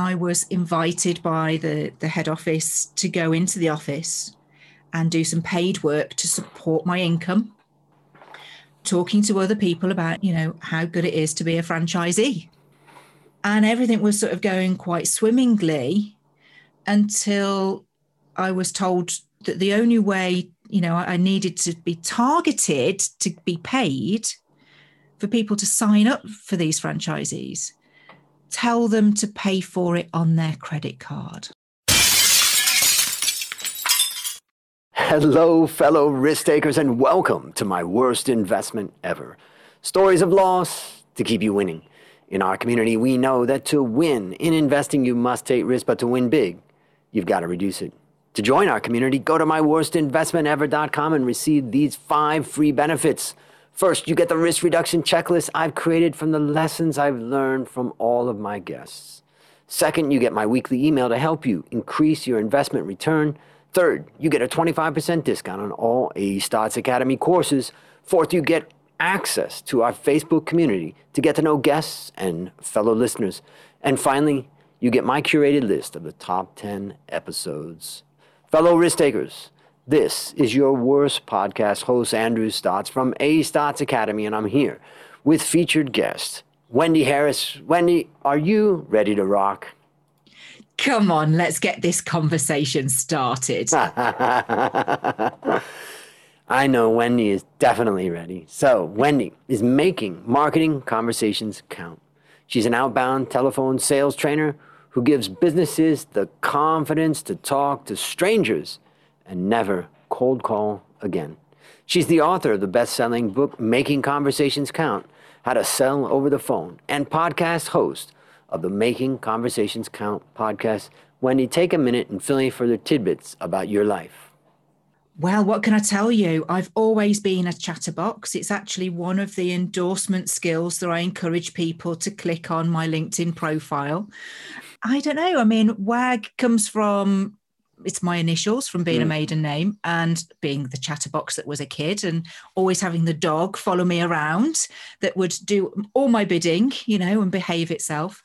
I was invited by the head office to go into the office and do some paid work to support my income, talking to other people about, you know, how good it is to be a franchisee. And everything was sort of going quite swimmingly until I was told that the only way, you know, I needed to be targeted to be paid for people to sign up for these franchisees, tell them to pay for it on their credit card. Hello, fellow risk takers, and welcome to My Worst Investment Ever. Stories of loss to keep you winning. In our community, we know that to win in investing, you must take risk, but to win big, you've got to reduce it. To join our community, go to myworstinvestmentever.com and receive these 5 free benefits. First, you get the risk reduction checklist I've created from the lessons I've learned from all of my guests. Second, you get my weekly email to help you increase your investment return. Third, you get a 25% discount on all A Stotz Academy courses. Fourth, you get access to our Facebook community to get to know guests and fellow listeners. And finally, you get my curated list of the top 10 episodes. Fellow risk takers, this is your worst podcast host, Andrew Stotz from A Stotz Academy, and I'm here with featured guest, Wendy Harris. Wendy, are you ready to rock? Come on, let's get this conversation started. I know Wendy is definitely ready. So Wendy is making marketing conversations count. She's an outbound telephone sales trainer who gives businesses the confidence to talk to strangers and never cold call again. She's the author of the best-selling book, Making Conversations Count, How to Sell Over the Phone, and podcast host of the Making Conversations Count podcast. Wendy, take a minute and fill in further tidbits about your life. Well, what can I tell you? I've always been a chatterbox. It's actually one of the endorsement skills that I encourage people to click on my LinkedIn profile. I don't know. I mean, WAG comes from, it's my initials from being a maiden name and being the chatterbox that was a kid and always having the dog follow me around that would do all my bidding, you know, and behave itself.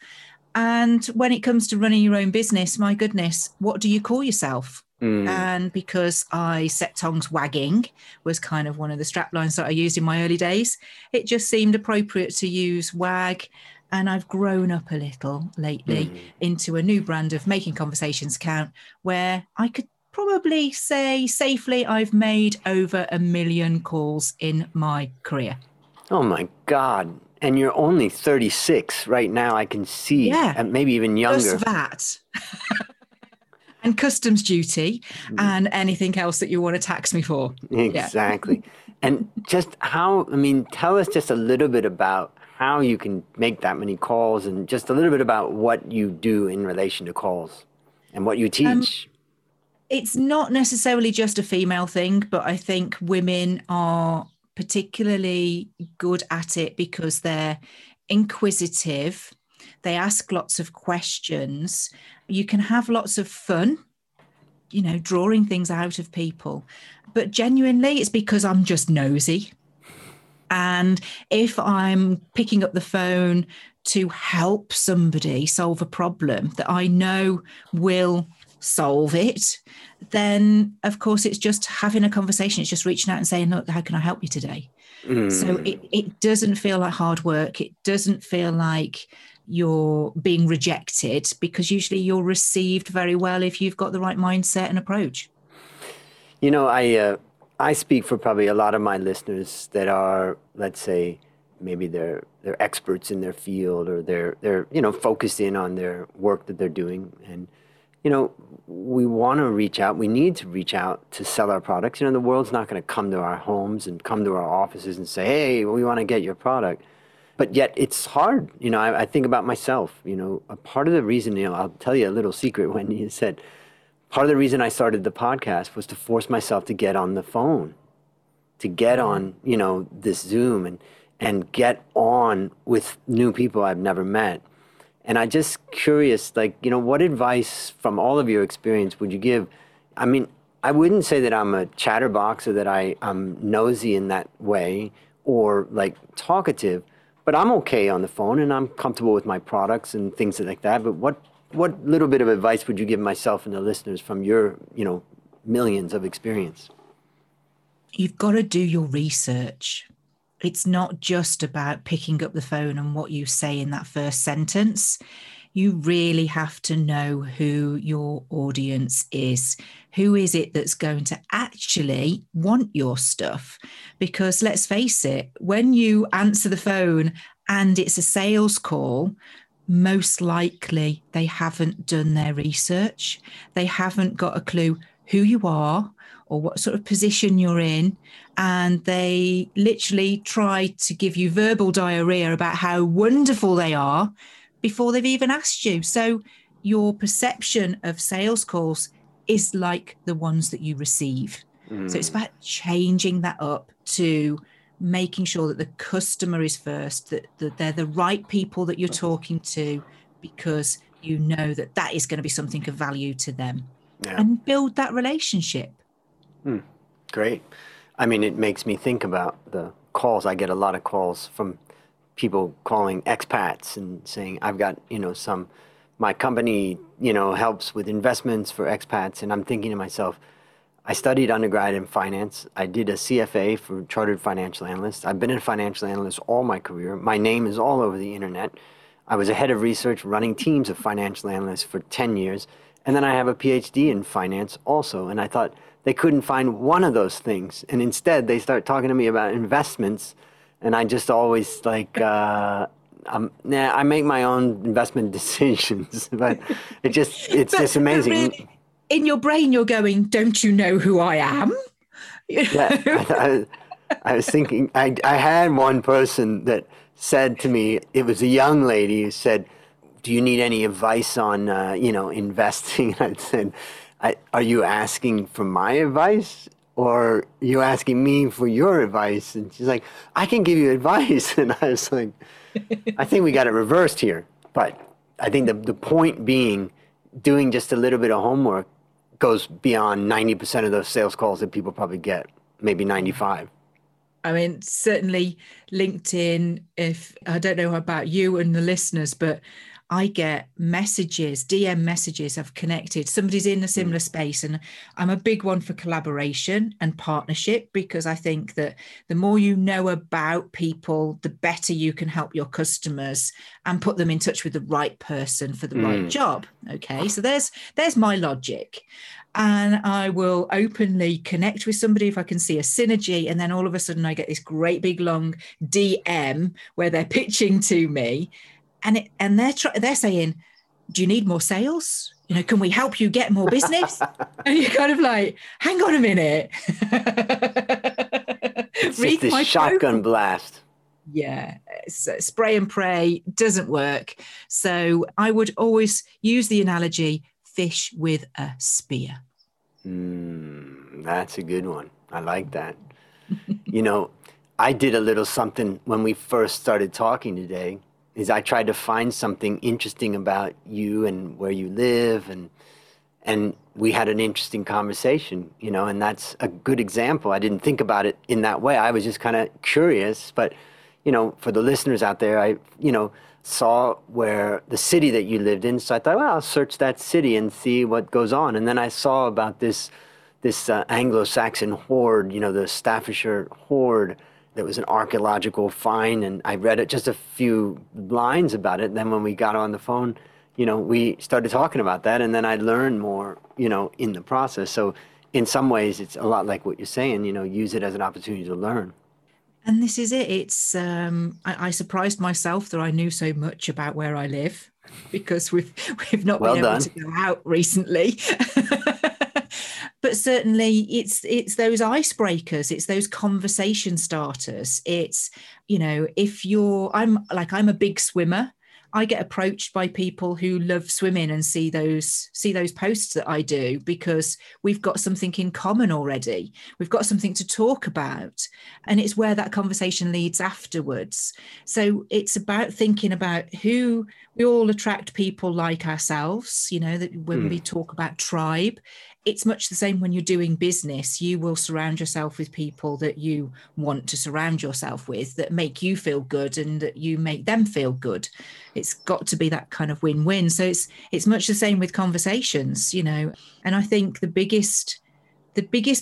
And when it comes to running your own business, my goodness, what do you call yourself? And because I set tongues wagging was kind of one of the strap lines that I used in my early days, it just seemed appropriate to use WAG. And I've grown up a little lately into a new brand of Making Conversations Count, where I could probably say safely I've made over 1 million calls in my career. Oh, my God. And you're only 36 right now, I can see. Yeah. And maybe even younger. Just that. And customs duty and anything else that you want to tax me for. Exactly. Yeah. And just how, I mean, tell us just a little bit about how you can make that many calls and just a little bit about what you do in relation to calls and what you teach. It's not necessarily just a female thing, but I think women are particularly good at it because they're inquisitive. They ask lots of questions. You can have lots of fun, you know, drawing things out of people. But genuinely, it's because I'm just nosy. And if I'm picking up the phone to help somebody solve a problem that I know will solve it, then, of course, it's just having a conversation. It's just reaching out and saying, look, how can I help you today? So it doesn't feel like hard work. It doesn't feel like you're being rejected because usually you're received very well if you've got the right mindset and approach. You know, I speak for probably a lot of my listeners that are, let's say, maybe they're experts in their field or they're you know, focused in on their work that they're doing. And, you know, we want to reach out. We need to reach out to sell our products. You know, the world's not going to come to our homes and come to our offices and say, hey, we want to get your product. But yet it's hard. You know, I think about myself. You know, a part of the reason, you know, I'll tell you a little secret, Wendy, is that part of the reason I started the podcast was to force myself to get on the phone, to get on, you know, this Zoom and get on with new people I've never met. And I just curious, like, you know, what advice from all of your experience would you give? I mean, I wouldn't say that I'm a chatterbox or that I'm nosy in that way or like talkative, but I'm okay on the phone and I'm comfortable with my products and things like that. But what what little bit of advice would you give myself and the listeners from your, millions of experience? You've got to do your research. It's not just about picking up the phone and what you say in that first sentence. You really have to know who your audience is. Who is it that's going to actually want your stuff? Because let's face it, when you answer the phone and it's a sales call, most likely they haven't done their research. They haven't got a clue who you are or what sort of position you're in. And they literally try to give you verbal diarrhea about how wonderful they are before they've even asked you. So your perception of sales calls is like the ones that you receive. Mm. So it's about changing that up to making sure that the customer is first, that they're the right people that you're talking to, because you know that is going to be something of value to them. Yeah. And build that relationship. Mm. Great. I mean, it makes me think about the calls. I get a lot of calls from people calling expats and saying, I've got, my company, helps with investments for expats. And I'm thinking to myself, I studied undergrad in finance. I did a CFA for Chartered Financial Analyst. I've been a financial analyst all my career. My name is all over the internet. I was a head of research running teams of financial analysts for 10 years. And then I have a PhD in finance also. And I thought they couldn't find one of those things. And instead they start talking to me about investments. And I just always I make my own investment decisions, but it's just amazing. Really, in your brain, you're going, don't you know who I am? Yeah, I was thinking, I had one person that said to me, it was a young lady who said, do you need any advice on, investing? And I said, are you asking for my advice? Or you asking me for your advice? And she's like, I can give you advice. And I was like, I think we got it reversed here. But I think the point being, doing just a little bit of homework goes beyond 90% of those sales calls that people probably get, maybe 95. I mean, certainly LinkedIn, if I don't know about you and the listeners, but I get messages, DM messages. I've connected. Somebody's in a similar space. And I'm a big one for collaboration and partnership, because I think that the more you know about people, the better you can help your customers and put them in touch with the right person for the right job. Okay. So there's my logic. And I will openly connect with somebody if I can see a synergy. And then all of a sudden I get this great big long DM where they're pitching to me. And they're saying, do you need more sales? Can we help you get more business? And you're kind of like, hang on a minute. It's just this shotgun blast. Yeah, spray and pray doesn't work. So I would always use the analogy, fish with a spear. That's a good one. I like that. I did a little something when we first started talking today. Is I tried to find something interesting about you and where you live, and we had an interesting conversation, and that's a good example. I didn't think about it in that way. I was just kind of curious, but, for the listeners out there, I, saw where the city that you lived in, so I thought, well, I'll search that city and see what goes on, and then I saw about this Anglo-Saxon horde, the Staffordshire horde. There was an archaeological find, and I read it just a few lines about it. And then when we got on the phone, we started talking about that, and then I learned more, in the process. So in some ways, it's a lot like what you're saying, use it as an opportunity to learn. And this is it. It's I surprised myself that I knew so much about where I live, because we've not been able to go out recently. But certainly it's those icebreakers, it's those conversation starters. It's, I'm a big swimmer. I get approached by people who love swimming and see those posts that I do, because we've got something in common already. We've got something to talk about, and it's where that conversation leads afterwards. So it's about thinking about who we all attract people like ourselves, that when we talk about tribe, it's much the same when you're doing business. You will surround yourself with people that you want to surround yourself with, that make you feel good and that you make them feel good. It's got to be that kind of win-win. So it's much the same with conversations, you know. And I think the biggest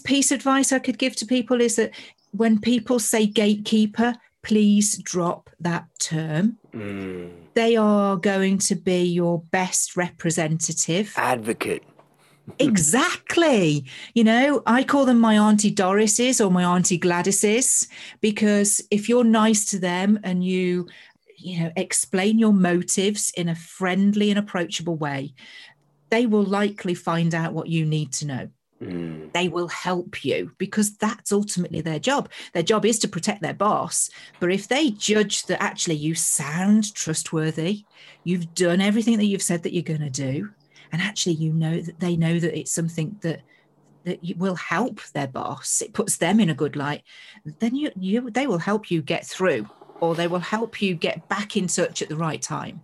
piece of advice I could give to people is that when people say gatekeeper, please drop that term. Mm. They are going to be your best representative. Advocate. Exactly. You know, I call them my Auntie Doris's or my Auntie Gladys's, because if you're nice to them and you know, explain your motives in a friendly and approachable way, they will likely find out what you need to know. Mm. They will help you, because that's ultimately their job. Their job is to protect their boss. But if they judge that actually you sound trustworthy, you've done everything that you've said that you're going to do, and actually, you know, that they know that it's something that will help their boss, it puts them in a good light, then they will help you get through, or they will help you get back in touch at the right time.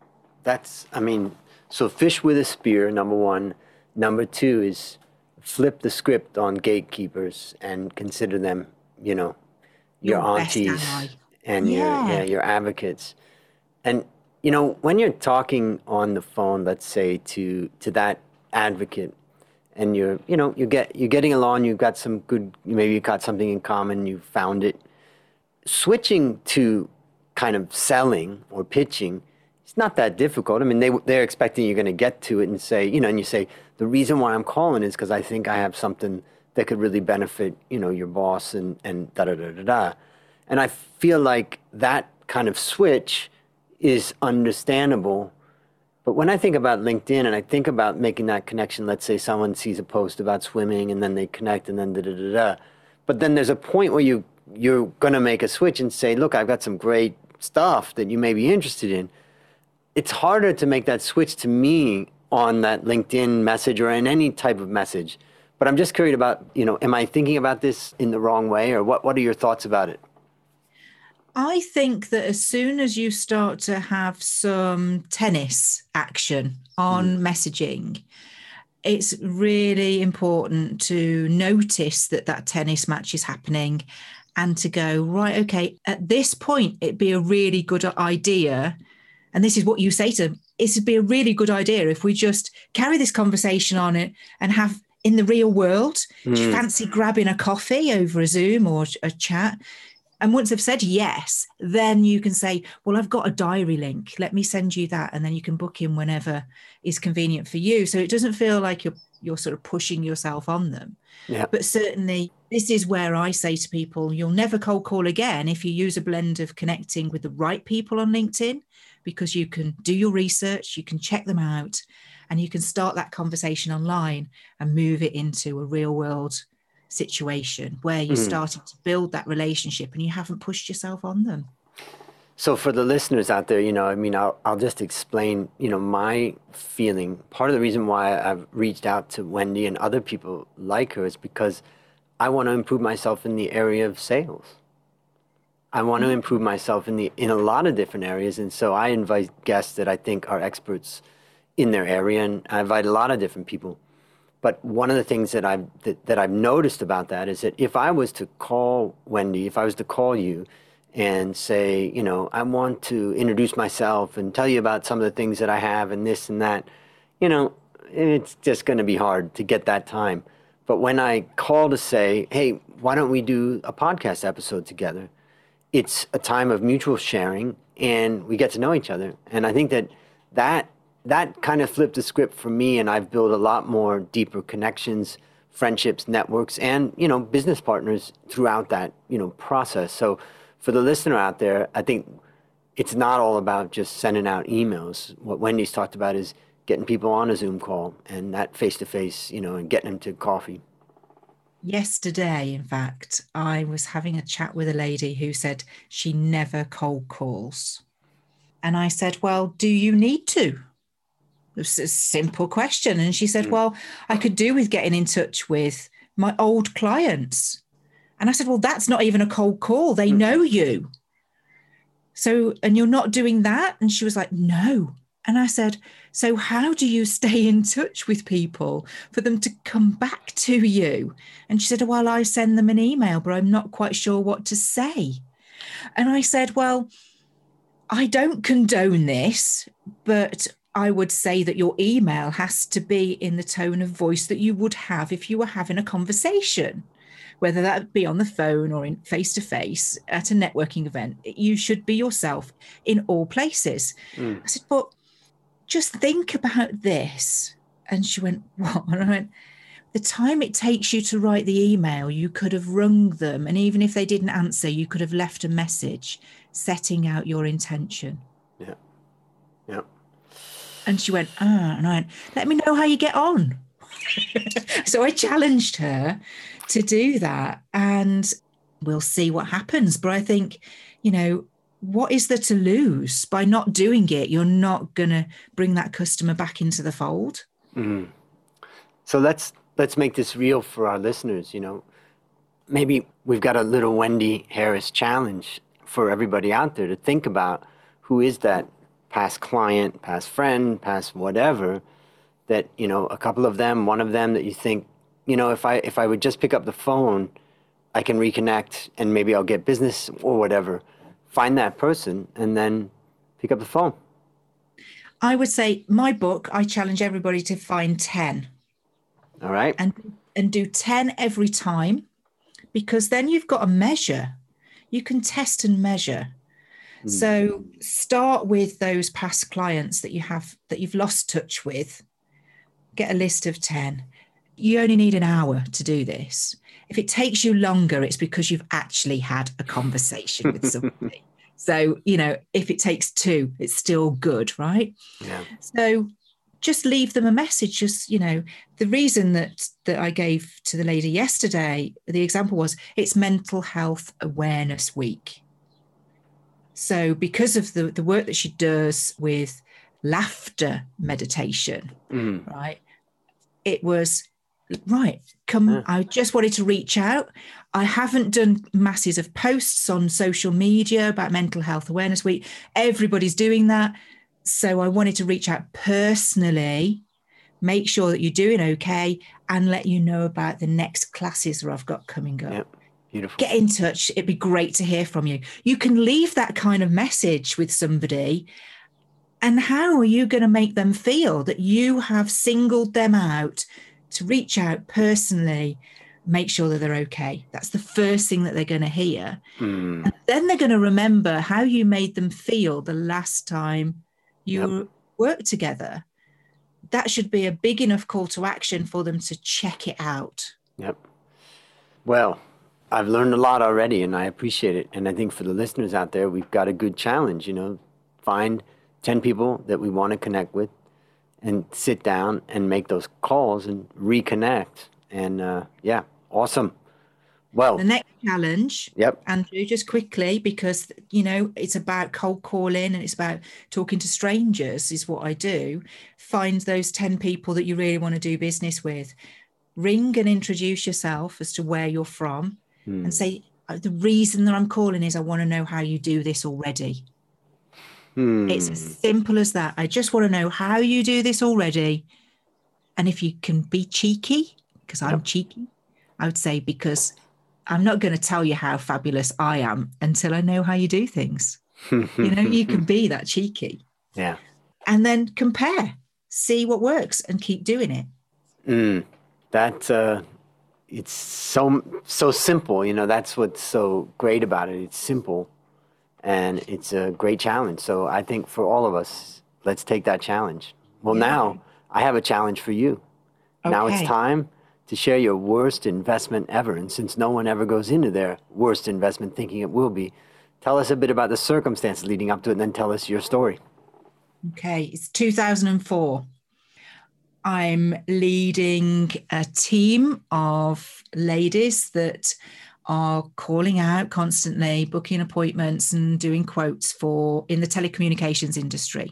So fish with a spear, number one. Number two is flip the script on gatekeepers and consider them, you know, your aunties and your advocates. And, you know, when you're talking on the phone, let's say to that advocate, and you're getting along, you've got some good, maybe you got something in common, you found it. Switching to kind of selling or pitching, it's not that difficult. I mean, they're expecting you're going to get to it and say, you know, and you say, the reason why I'm calling is because I think I have something that could really benefit, you know, your boss and da-da-da-da-da. And I feel like that kind of switch is understandable. But when I think about LinkedIn and I think about making that connection, let's say someone sees a post about swimming and then they connect and then da-da-da-da. But then there's a point where you're going to make a switch and say, look, I've got some great stuff that you may be interested in. It's harder to make that switch to me on that LinkedIn message or in any type of message. But I'm just curious about, you know, am I thinking about this in the wrong way, or what are your thoughts about it? I think that as soon as you start to have some tennis action on messaging, it's really important to notice that tennis match is happening and to go, right, okay, at this point, it'd be a really good idea. And this is what you say to them. It would be a really good idea if we just carry this conversation on it and have in the real world, do you fancy grabbing a coffee over a Zoom or a chat? And once they've said yes, then you can say, well, I've got a diary link. Let me send you that. And then you can book in whenever is convenient for you. So it doesn't feel like you're sort of pushing yourself on them. Yeah. But certainly this is where I say to people, you'll never cold call again if you use a blend of connecting with the right people on LinkedIn, because you can do your research, you can check them out, and you can start that conversation online and move it into a real world situation where you're starting to build that relationship and you haven't pushed yourself on them. So for the listeners out there, you know, I mean, I'll just explain, you know, my feeling. Part of the reason why I've reached out to Wendy and other people like her is because I want to improve myself in the area of sales. I want to improve myself in a lot of different areas. And so I invite guests that I think are experts in their area, and I invite a lot of different people. But one of the things that I've noticed about that is that if I was to call Wendy, if I was to call you and say, you know, I want to introduce myself and tell you about some of the things that I have and this and that, you know, it's just going to be hard to get that time. But when I call to say, hey, why don't we do a podcast episode together? It's a time of mutual sharing and we get to know each other. And I think that kind of flipped the script for me, and I've built a lot more deeper connections, friendships, networks, and, you know, business partners throughout that, you know, process. So for the listener out there, I think it's not all about just sending out emails. What Wendy's talked about is getting people on a Zoom call and that face-to-face, you know, and getting them to coffee. Yesterday, in fact, I was having a chat with a lady who said she never cold calls. And I said, well, do you need to? It was a simple question. And she said, well, I could do with getting in touch with my old clients. And I said, well, that's not even a cold call. They know you. So, and you're not doing that? And she was like, no. And I said, so how do you stay in touch with people for them to come back to you? And she said, well, I send them an email, but I'm not quite sure what to say. And I said, well, I don't condone this, but I would say that your email has to be in the tone of voice that you would have if you were having a conversation, whether that be on the phone or in face-to-face at a networking event. You should be yourself in all places. I said, but just think about this. And she went, what? And I went, the time it takes you to write the email, you could have rung them. And even if they didn't answer, you could have left a message setting out your intention. Yeah. Yeah. And she went, ah, and I went, let me know how you get on. So I challenged her to do that, and we'll see what happens. But I think, you know, what is there to lose by not doing it? You're not going to bring that customer back into the fold. Mm-hmm. So let's make this real for our listeners. You know, maybe we've got a little Wendy Harris challenge for everybody out there to think about who is that past client, past friend, past whatever, that, you know, a couple of them, one of them that you think, you know, if I would just pick up the phone, I can reconnect and maybe I'll get business or whatever. Find that person and then pick up the phone. I would say my book, I challenge everybody to find 10. All right. And do 10 every time, because then you've got a measure. You can test and measure. Mm. So start with those past clients that you have, that you've lost touch with. Get a list of 10. You only need an hour to do this. If it takes you longer, it's because you've actually had a conversation with somebody. So, you know, if it takes 2, it's still good, right? Yeah. So just leave them a message. Just, you know, the reason that I gave to the lady yesterday, the example was, it's Mental Health Awareness Week. So because of the work that she does with laughter meditation, right? It was, right, come, yeah. I just wanted to reach out. I haven't done masses of posts on social media about Mental Health Awareness Week. Everybody's doing that. So I wanted to reach out personally, make sure that you're doing okay, and let you know about the next classes that I've got coming up. Yep. Beautiful. Get in touch. It'd be great to hear from you. You can leave that kind of message with somebody. And how are you going to make them feel that you have singled them out to reach out personally, make sure that they're okay? That's the first thing that they're going to hear. Mm. And then they're going to remember how you made them feel the last time you worked together. That should be a big enough call to action for them to check it out. Yep. Well, I've learned a lot already and I appreciate it. And I think for the listeners out there, we've got a good challenge, you know, find 10 people that we want to connect with and sit down and make those calls and reconnect. And yeah, awesome. Well, the next challenge, Andrew, just quickly, because, you know, it's about cold calling and it's about talking to strangers is what I do. Find those 10 people that you really want to do business with. Ring and introduce yourself as to where you're from and say, the reason that I'm calling is I want to know how you do this already. It's as simple as that. I just want to know how you do this already. And if you can be cheeky, because I'm cheeky, I would say, because I'm not going to tell you how fabulous I am until I know how you do things. You know, you can be that cheeky. Yeah. And then compare, see what works and keep doing it. That it's so simple. You know, that's what's so great about it. It's simple. And it's a great challenge. So I think for all of us, let's take that challenge. Well, now I have a challenge for you. Okay. Now it's time to share your worst investment ever. And since no one ever goes into their worst investment thinking it will be, tell us a bit about the circumstances leading up to it and then tell us your story. Okay, it's 2004. I'm leading a team of ladies that are calling out constantly, booking appointments and doing quotes for in the telecommunications industry.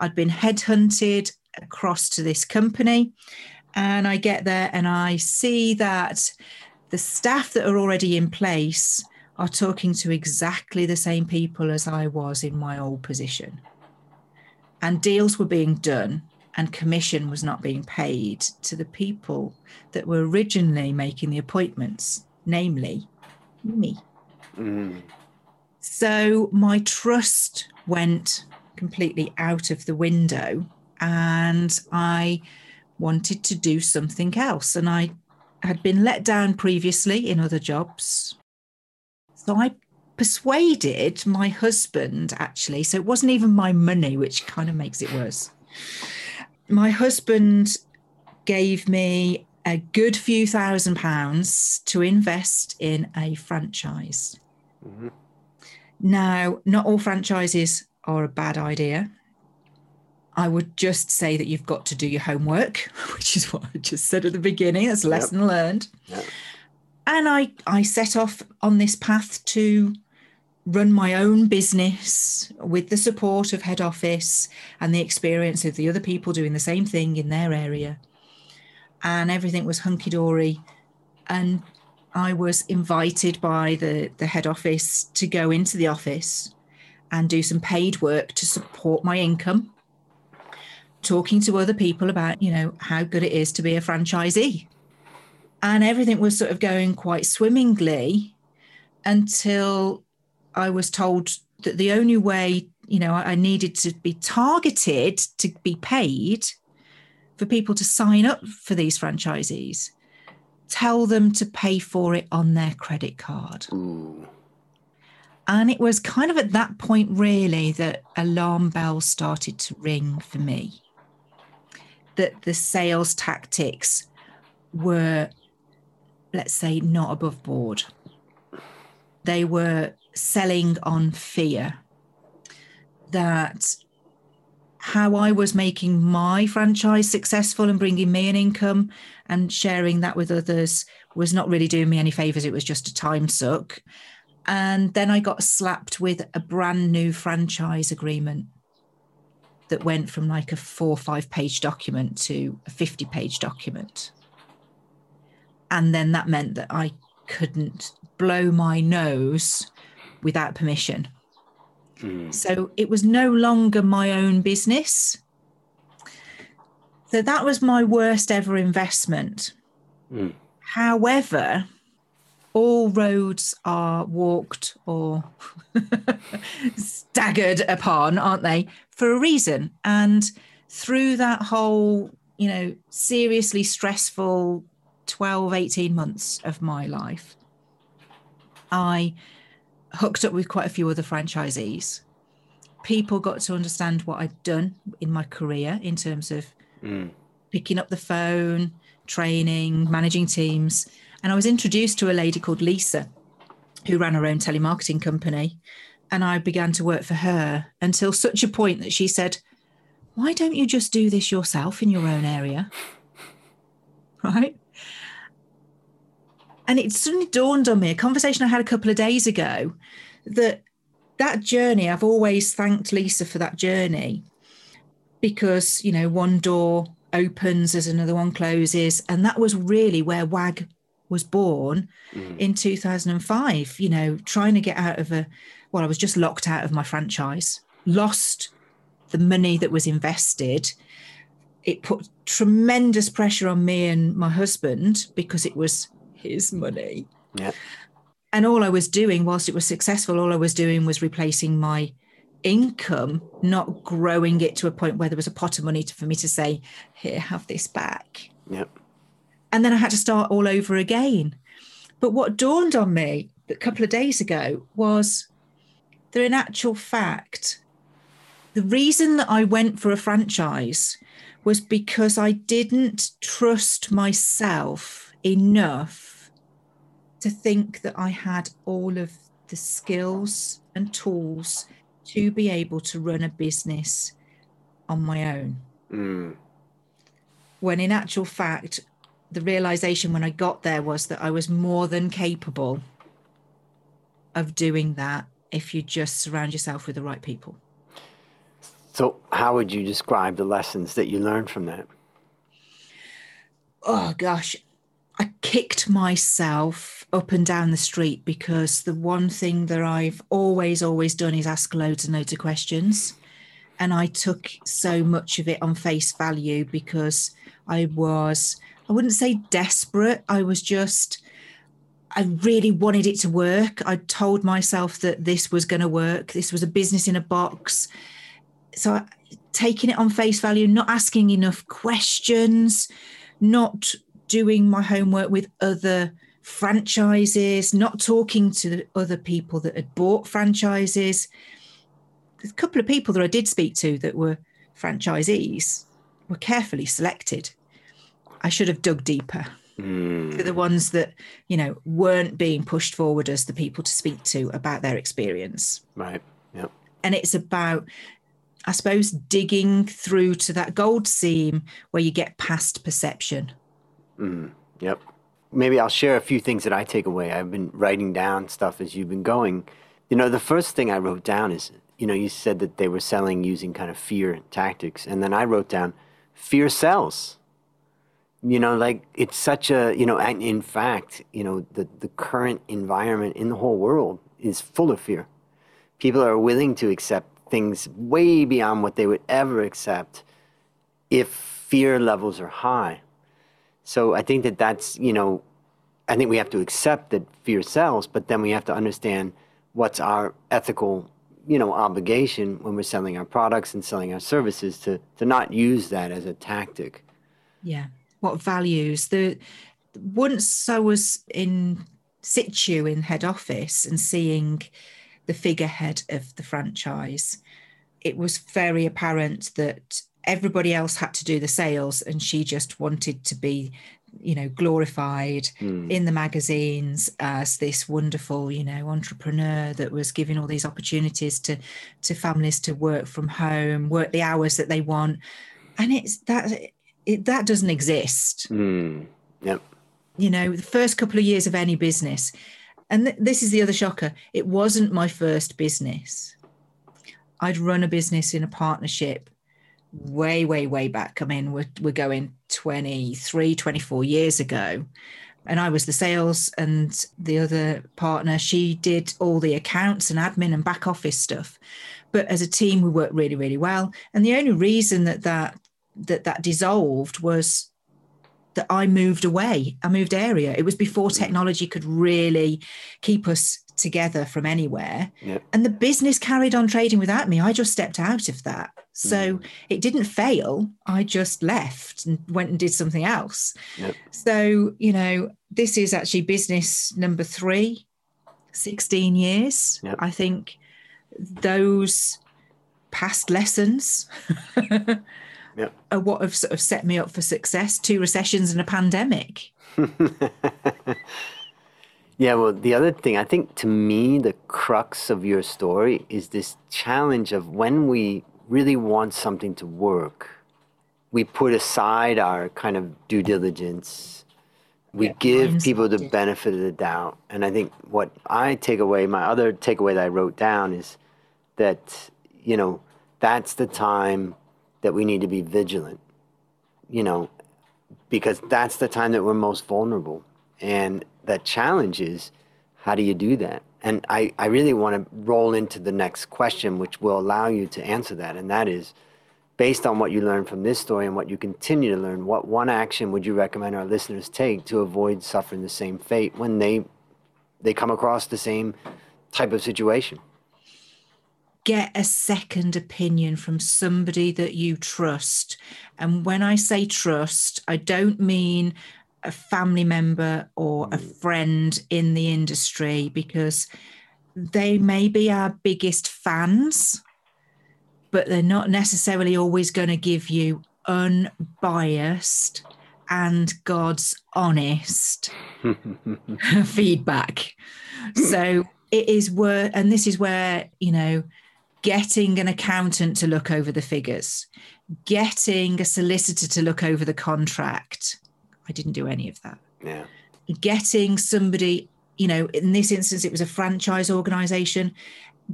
I'd been headhunted across to this company, and I get there and I see that the staff that are already in place are talking to exactly the same people as I was in my old position. and deals were being done and commission was not being paid to the people that were originally making the appointments, namely me. Mm. So my trust went completely out of the window and I wanted to do something else. And I had been let down previously in other jobs. So I persuaded my husband, actually. So it wasn't even my money, which kind of makes it worse. My husband gave me a good few £1,000s to invest in a franchise. Mm-hmm. Now, not all franchises are a bad idea. I would just say that you've got to do your homework, which is what I just said at the beginning. That's a lesson learned. Yep. And I set off on this path to run my own business with the support of head office and the experience of the other people doing the same thing in their area. And everything was hunky-dory. And I was invited by the head office to go into the office and do some paid work to support my income, talking to other people about, you know, how good it is to be a franchisee. And everything was sort of going quite swimmingly until I was told that the only way, you know, I needed to be targeted to be paid for people to sign up for these franchisees, tell them to pay for it on their credit card. Ooh. And it was kind of at that point, really, that alarm bells started to ring for me, that the sales tactics were, let's say, not above board. They were selling on fear, that how I was making my franchise successful and bringing me an income and sharing that with others was not really doing me any favors. It was just a time suck. And then I got slapped with a brand new franchise agreement that went from like a 4 or 5 page document to a 50 page document. And then that meant that I couldn't blow my nose without permission. Mm. So it was no longer my own business. So that was my worst ever investment. Mm. However, all roads are walked or staggered upon, aren't they, for a reason. And through that whole, you know, seriously stressful 12, 18 months of my life, I hooked up with quite a few other franchisees. People got to understand what I'd done in my career in terms of picking up the phone, training, managing teams. And I was introduced to a lady called Lisa, who ran her own telemarketing company. And I began to work for her until such a point that she said, "Why don't you just do this yourself in your own area?" Right? And it suddenly dawned on me, a conversation I had a couple of days ago, that journey, I've always thanked Lisa for that journey because, you know, one door opens as another one closes. And that was really where WAG was born in 2005, you know, trying to get out of I was just locked out of my franchise, lost the money that was invested. It put tremendous pressure on me and my husband because it was his money. Yeah. And all I was doing, whilst it was successful, all I was doing was replacing my income, not growing it to a point where there was a pot of money for me to say, "Here, have this back." Yep. And then I had to start all over again. But what dawned on me a couple of days ago was that in actual fact, the reason that I went for a franchise was because I didn't trust myself enough to think that I had all of the skills and tools to be able to run a business on my own. Mm. When in actual fact, the realization when I got there was that I was more than capable of doing that if you just surround yourself with the right people. So how would you describe the lessons that you learned from that? Oh, gosh. I kicked myself up and down the street because the one thing that I've always done is ask loads and loads of questions. And I took so much of it on face value because I wouldn't say desperate. I really wanted it to work. I told myself that this was going to work. This was a business in a box. So taking it on face value, not asking enough questions, not doing my homework with other franchises, not talking to the other people that had bought franchises. There's a couple of people that I did speak to that were franchisees were carefully selected. I should have dug deeper. The ones that, weren't being pushed forward as the people to speak to about their experience. Right. Yep. And it's about, I suppose, digging through to that gold seam where you get past perception. Yep. Maybe I'll share a few things that I take away. I've been writing down stuff as you've been going. The first thing I wrote down is, you said that they were selling using kind of fear tactics. And then I wrote down, fear sells. It's such a, and in fact, the current environment in the whole world is full of fear. People are willing to accept things way beyond what they would ever accept if fear levels are high. So I think that's, I think we have to accept that fear sells, but then we have to understand what's our ethical, obligation when we're selling our products and selling our services to not use that as a tactic. Yeah. What values? Once I was in situ in head office and seeing the figurehead of the franchise, it was very apparent that everybody else had to do the sales and she just wanted to be, glorified in the magazines as this wonderful, entrepreneur that was giving all these opportunities to families to work from home, work the hours that they want. And that doesn't exist. Yep. The first couple of years of any business. And this is the other shocker. It wasn't my first business. I'd run a business in a partnership way, way, way back. I mean, we're going 23, 24 years ago. And I was the sales, and the other partner, she did all the accounts and admin and back office stuff. But as a team, we worked really, really well. And the only reason that dissolved was that I moved away. I moved area. It was before technology could really keep us together from anywhere. Yep. And the business carried on trading without me. I just stepped out of that. So it didn't fail. I just left and went and did something else. Yep. So, this is actually business number 3, 16 years. Yep. I think those past lessons Yep. are what have sort of set me up for success, 2 recessions and a pandemic. Yeah, well, the other thing, I think to me, the crux of your story is this challenge of when we really want something to work, we put aside our kind of due diligence. We give people the benefit of the doubt. And I think what I take away, my other takeaway that I wrote down is that, that's the time that we need to be vigilant, because that's the time that we're most vulnerable. And the challenge is, how do you do that? And I really want to roll into the next question, which will allow you to answer that. And that is, based on what you learned from this story and what you continue to learn, what one action would you recommend our listeners take to avoid suffering the same fate when they come across the same type of situation? Get a second opinion from somebody that you trust. And when I say trust, I don't mean a family member or a friend in the industry, because they may be our biggest fans, but they're not necessarily always going to give you unbiased and God's honest feedback. So it is worth, and this is where, getting an accountant to look over the figures, getting a solicitor to look over the contract. I didn't do any of that. Yeah. Getting somebody, in this instance, it was a franchise organization.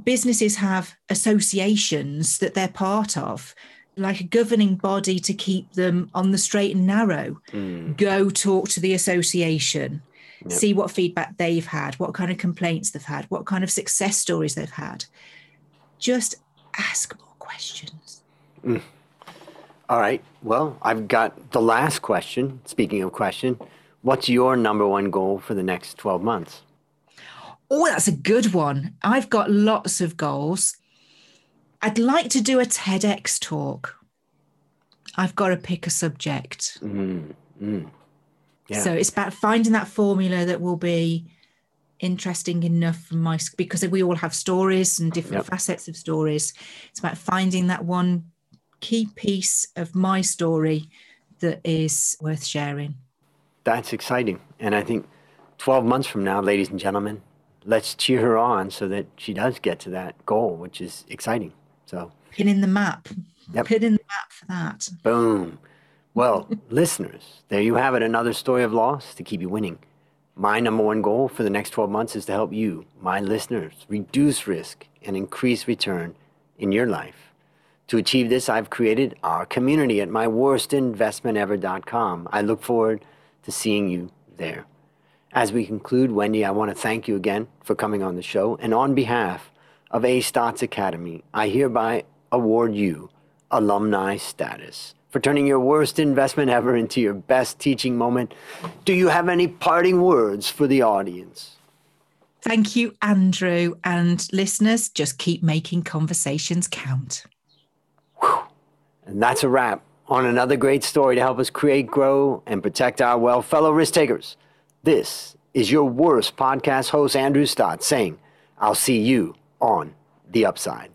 Businesses have associations that they're part of, like a governing body to keep them on the straight and narrow. Go talk to the association. Yep. See what feedback they've had, what kind of complaints they've had, what kind of success stories they've had. Just ask more questions. Mm. All right. Well, I've got the last question. Speaking of question, what's your number one goal for the next 12 months? Oh, that's a good one. I've got lots of goals. I'd like to do a TEDx talk. I've got to pick a subject. Mm-hmm. Yeah. So it's about finding that formula that will be interesting enough for my, because we all have stories and different facets of stories. It's about finding that one key piece of my story that is worth sharing. That's exciting. And I think 12 months from now, ladies and gentlemen, let's cheer her on so that she does get to that goal, which is exciting. So pin in the map. Yep. Pin in the map for that. Boom. Well, listeners, there you have it. Another story of loss to keep you winning. My number one goal for the next 12 months is to help you, my listeners, reduce risk and increase return in your life. To achieve this, I've created our community at myworstinvestmentever.com. I look forward to seeing you there. As we conclude, Wendy, I want to thank you again for coming on the show. And on behalf of A Stotz Academy, I hereby award you alumni status for turning your worst investment ever into your best teaching moment. Do you have any parting words for the audience? Thank you, Andrew. And listeners, just keep making conversations count. Whew. And that's a wrap on another great story to help us create, grow, and protect our wealth. Fellow risk takers, this is your worst podcast host, Andrew Stotz, saying, I'll see you on the upside.